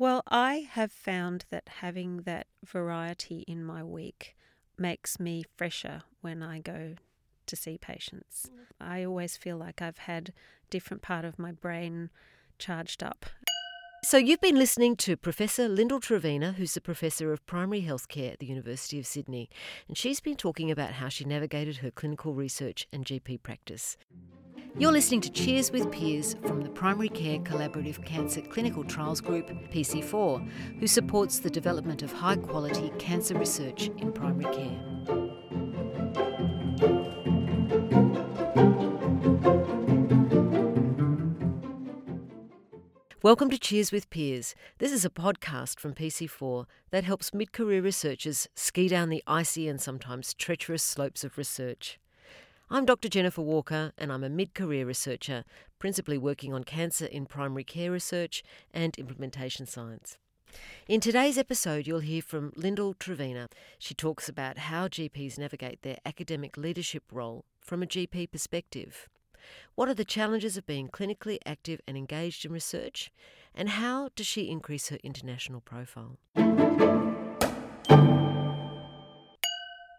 Well, I have found that having that variety in my week makes me fresher when I go to see patients. I always feel like I've had a different part of my brain charged up. So you've been listening to Professor Lyndal Trevena, who's a Professor of Primary Healthcare at the University of Sydney, and she's been talking about how she navigated her clinical research and GP practice. You're listening to Cheers with Peers from the Primary Care Collaborative Cancer Clinical Trials Group, PC4, who supports the development of high-quality cancer research in primary care. Welcome to Cheers with Peers. This is a podcast from PC4 that helps mid-career researchers ski down the icy and sometimes treacherous slopes of research. I'm Dr. Jennifer Walker, and I'm a mid-career researcher, principally working on cancer in primary care research and implementation science. In today's episode, you'll hear from Lyndal Trevena. She talks about how GPs navigate their academic leadership role from a GP perspective. What are the challenges of being clinically active and engaged in research? And how does she increase her international profile?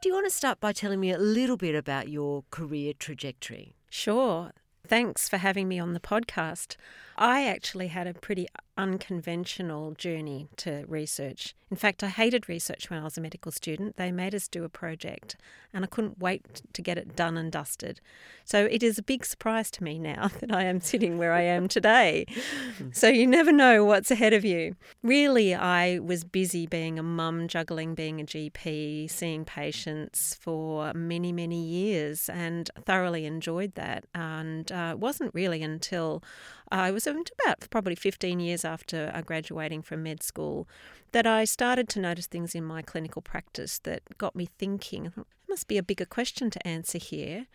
Do you want to start by telling me a little bit about your career trajectory? Sure. Thanks for having me on the podcast. I actually had a pretty unconventional journey to research. In fact, I hated research when I was a medical student. They made us do a project and I couldn't wait to get it done and dusted. So it is a big surprise to me now that I am sitting where I am today. So you never know what's ahead of you. Really, I was busy being a mum, juggling being a GP, seeing patients for many, many years, and thoroughly enjoyed that. And it wasn't really until I was about probably 15 years after graduating from med school that I started to notice things in my clinical practice that got me thinking, there must be a bigger question to answer here.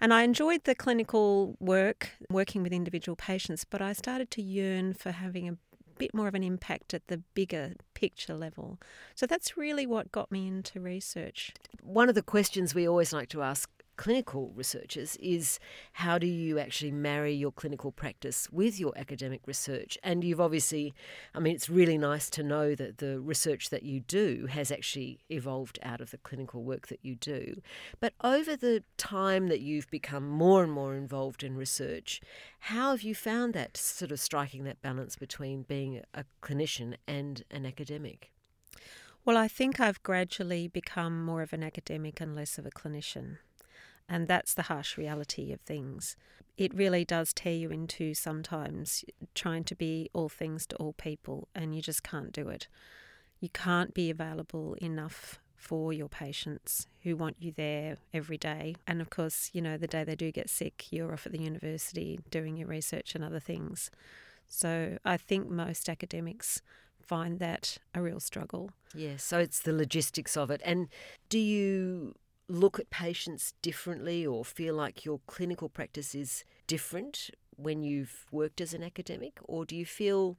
And I enjoyed the clinical work, working with individual patients, but I started to yearn for having a bit more of an impact at the bigger picture level. So that's really what got me into research. One of the questions we always like to ask clinical researchers is, how do you actually marry your clinical practice with your academic research? And you've obviously, I mean, it's really nice to know that the research that you do has actually evolved out of the clinical work that you do. But over the time that you've become more and more involved in research, how have you found that sort of striking that balance between being a clinician and an academic? Well, I think I've gradually become more of an academic and less of a clinician. And that's the harsh reality of things. It really does tear you into sometimes trying to be all things to all people, and you just can't do it. You can't be available enough for your patients who want you there every day. And of course, you know, the day they do get sick, you're off at the university doing your research and other things. So I think most academics find that a real struggle. Yeah, so it's the logistics of it. And do you look at patients differently or feel like your clinical practice is different when you've worked as an academic, or do you feel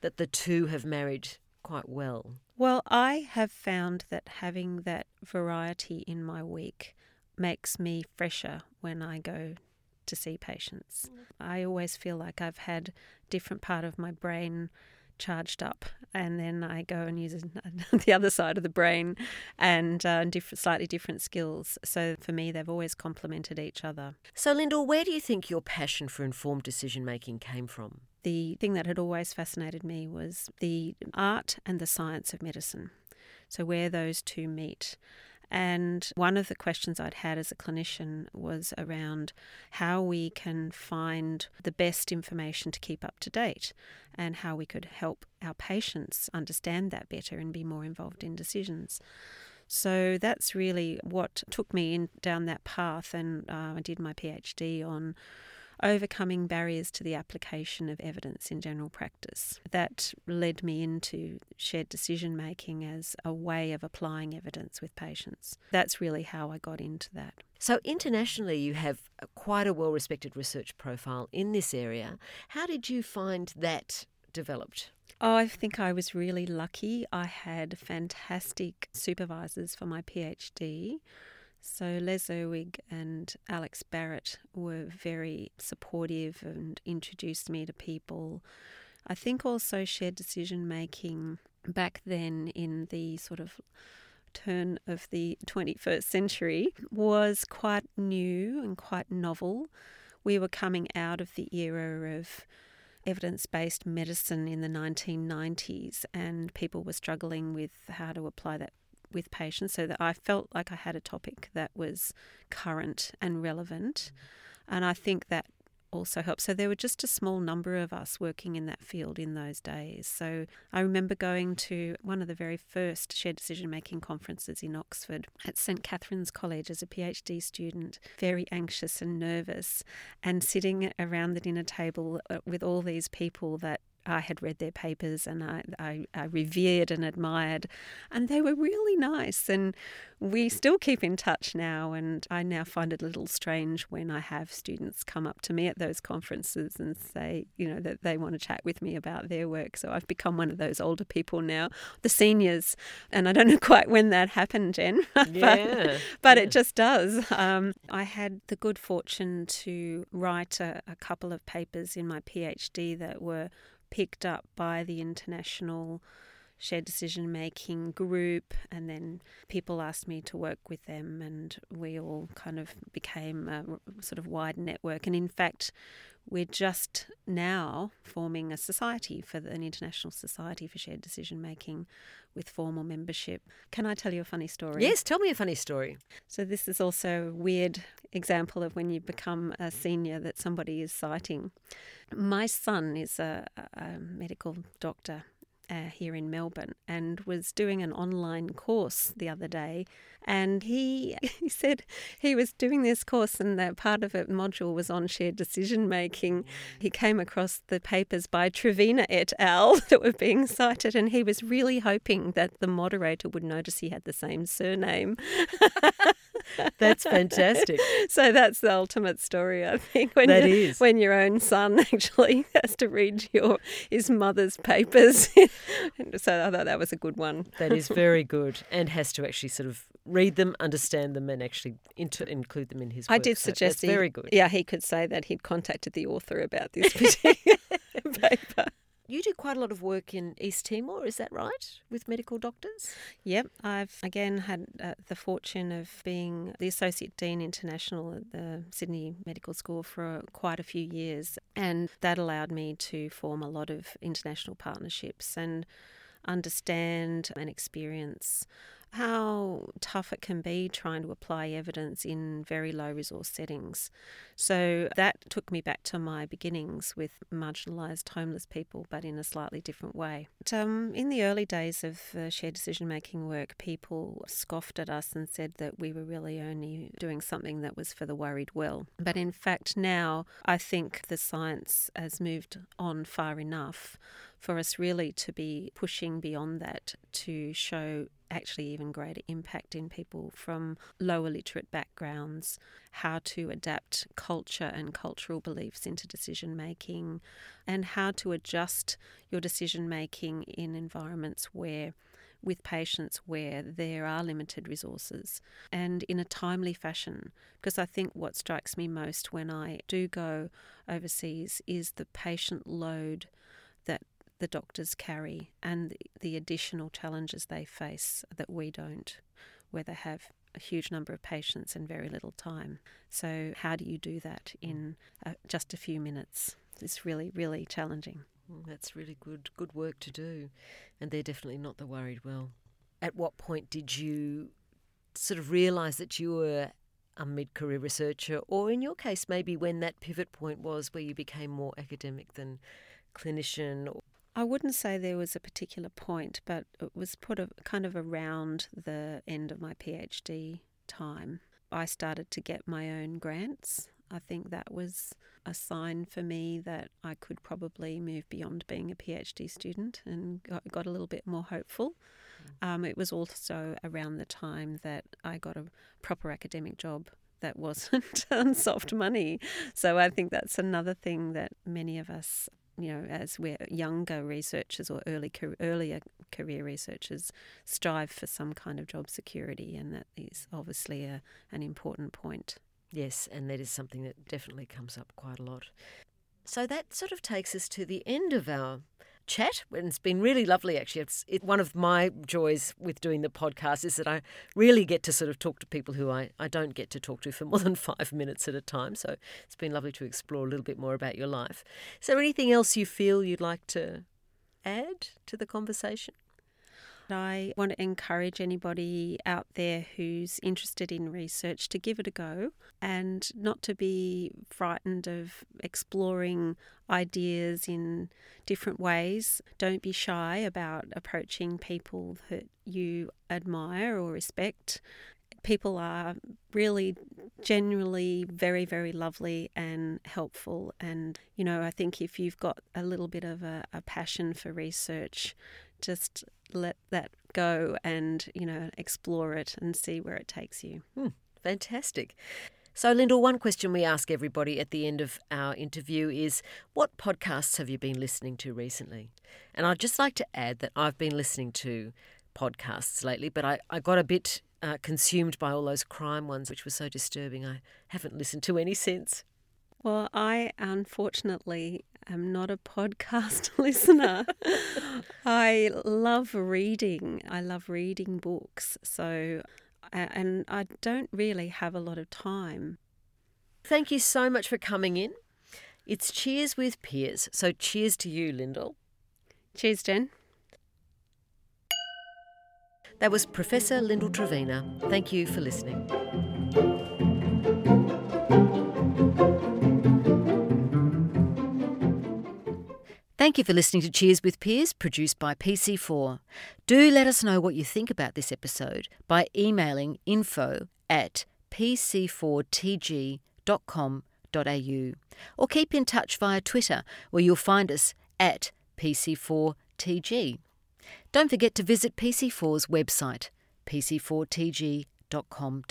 that the two have married quite well? Well, I have found that having that variety in my week makes me fresher when I go to see patients. I always feel like I've had a different part of my brain charged up, and then I go and use the other side of the brain and slightly different skills. So for me, they've always complemented each other. So Lyndal, where do you think your passion for informed decision making came from? The thing that had always fascinated me was the art and the science of medicine. So where those two meet. And one of the questions I'd had as a clinician was around how we can find the best information to keep up to date and how we could help our patients understand that better and be more involved in decisions. So that's really what took me down that path, and I did my PhD on overcoming barriers to the application of evidence in general practice. That led me into shared decision making as a way of applying evidence with patients. That's really how I got into that. So internationally, you have quite a well-respected research profile in this area. How did you find that developed? Oh, I think I was really lucky. I had fantastic supervisors for my PhD. So Les Irwig and Alex Barrett were very supportive and introduced me to people I think also shared decision making back then in the sort of turn of the 21st century was quite new and quite novel. We were coming out of the era of evidence-based medicine in the 1990s, and people were struggling with how to apply that with patients, so that I felt like I had a topic that was current and relevant. And I think that also helped. So there were just a small number of us working in that field in those days. So I remember going to one of the very first shared decision-making conferences in Oxford at St Catherine's College as a PhD student, very anxious and nervous, and sitting around the dinner table with all these people that I had read their papers and I revered and admired, and they were really nice, and we still keep in touch now. And I now find it a little strange when I have students come up to me at those conferences and say, you know, that they want to chat with me about their work. So I've become one of those older people now, the seniors, and I don't know quite when that happened, Jen, but it just does. I had the good fortune to write a couple of papers in my PhD that were picked up by the International Shared Decision Making Group, and then people asked me to work with them, and we all kind of became a sort of wide network. And in fact, we're just now forming a society, an international society for shared decision making with formal membership. Can I tell you a funny story? Yes, tell me a funny story. So this is also a weird example of when you become a senior that somebody is citing. My son is a medical doctor here in Melbourne, and was doing an online course the other day, and he said he was doing this course, and that part of it module was on shared decision making. He came across the papers by Trevena et al. That were being cited, and he was really hoping that the moderator would notice he had the same surname. That's fantastic. So that's the ultimate story, I think, when your own son actually has to read his mother's papers. So I thought that was a good one. That is very good, and has to actually sort of read them, understand them, and actually include them in his work. I did suggest that's very good. Yeah, he could say that he'd contacted the author about this particular paper. You do quite a lot of work in East Timor, is that right, with medical doctors? Yep. I've, again, had the fortune of being the Associate Dean International at the Sydney Medical School for quite a few years, and that allowed me to form a lot of international partnerships and understand and experience how tough it can be trying to apply evidence in very low resource settings. So that took me back to my beginnings with marginalised homeless people, but in a slightly different way. But, in the early days of shared decision making work, people scoffed at us and said that we were really only doing something that was for the worried well. But in fact now I think the science has moved on far enough for us really to be pushing beyond that to show actually even greater impact in people from lower literate backgrounds, how to adapt culture and cultural beliefs into decision making, and how to adjust your decision making in environments where, with patients where there are limited resources, and in a timely fashion. Because I think what strikes me most when I do go overseas is the patient load that the doctors carry and the additional challenges they face that we don't, where they have a huge number of patients and very little time. So how do you do that in just a few minutes? It's really, really challenging. That's really good work to do. And they're definitely not the worried well. At what point did you sort of realise that you were a mid-career researcher, or in your case maybe when that pivot point was where you became more academic than clinician? I wouldn't say there was a particular point, but it was put kind of around the end of my PhD time. I started to get my own grants. I think that was a sign for me that I could probably move beyond being a PhD student, and got a little bit more hopeful. It was also around the time that I got a proper academic job that wasn't on soft money. So I think that's another thing that many of us, you know, as we're younger researchers or earlier career researchers, strive for some kind of job security, and that is obviously an important point. Yes, and that is something that definitely comes up quite a lot. So that sort of takes us to the end of our chat. And it's been really lovely, actually. It's one of my joys with doing the podcast is that I really get to sort of talk to people who I don't get to talk to for more than 5 minutes at a time. So it's been lovely to explore a little bit more about your life. Is there anything else you feel you'd like to add to the conversation? I want to encourage anybody out there who's interested in research to give it a go and not to be frightened of exploring ideas in different ways. Don't be shy about approaching people that you admire or respect. People are really generally very, very lovely and helpful. And, you know, I think if you've got a little bit of a passion for research, just let that go and, you know, explore it and see where it takes you. Fantastic. So, Lyndal, one question we ask everybody at the end of our interview is, what podcasts have you been listening to recently? And I'd just like to add that I've been listening to podcasts lately, but I got a bit consumed by all those crime ones, which were so disturbing. I haven't listened to any since. Well, I unfortunately am not a podcast listener. I love reading. I love reading books. So, and I don't really have a lot of time. Thank you so much for coming in. It's Cheers with Peers. So cheers to you, Lyndal. Cheers, Jen. That was Professor Lyndal Trevena. Thank you for listening. Thank you for listening to Cheers with Peers, produced by PC4. Do let us know what you think about this episode by emailing info@pc4tg.com.au or keep in touch via Twitter, where you'll find us at PC4TG. Don't forget to visit PC4's website, pc4tg.com.au.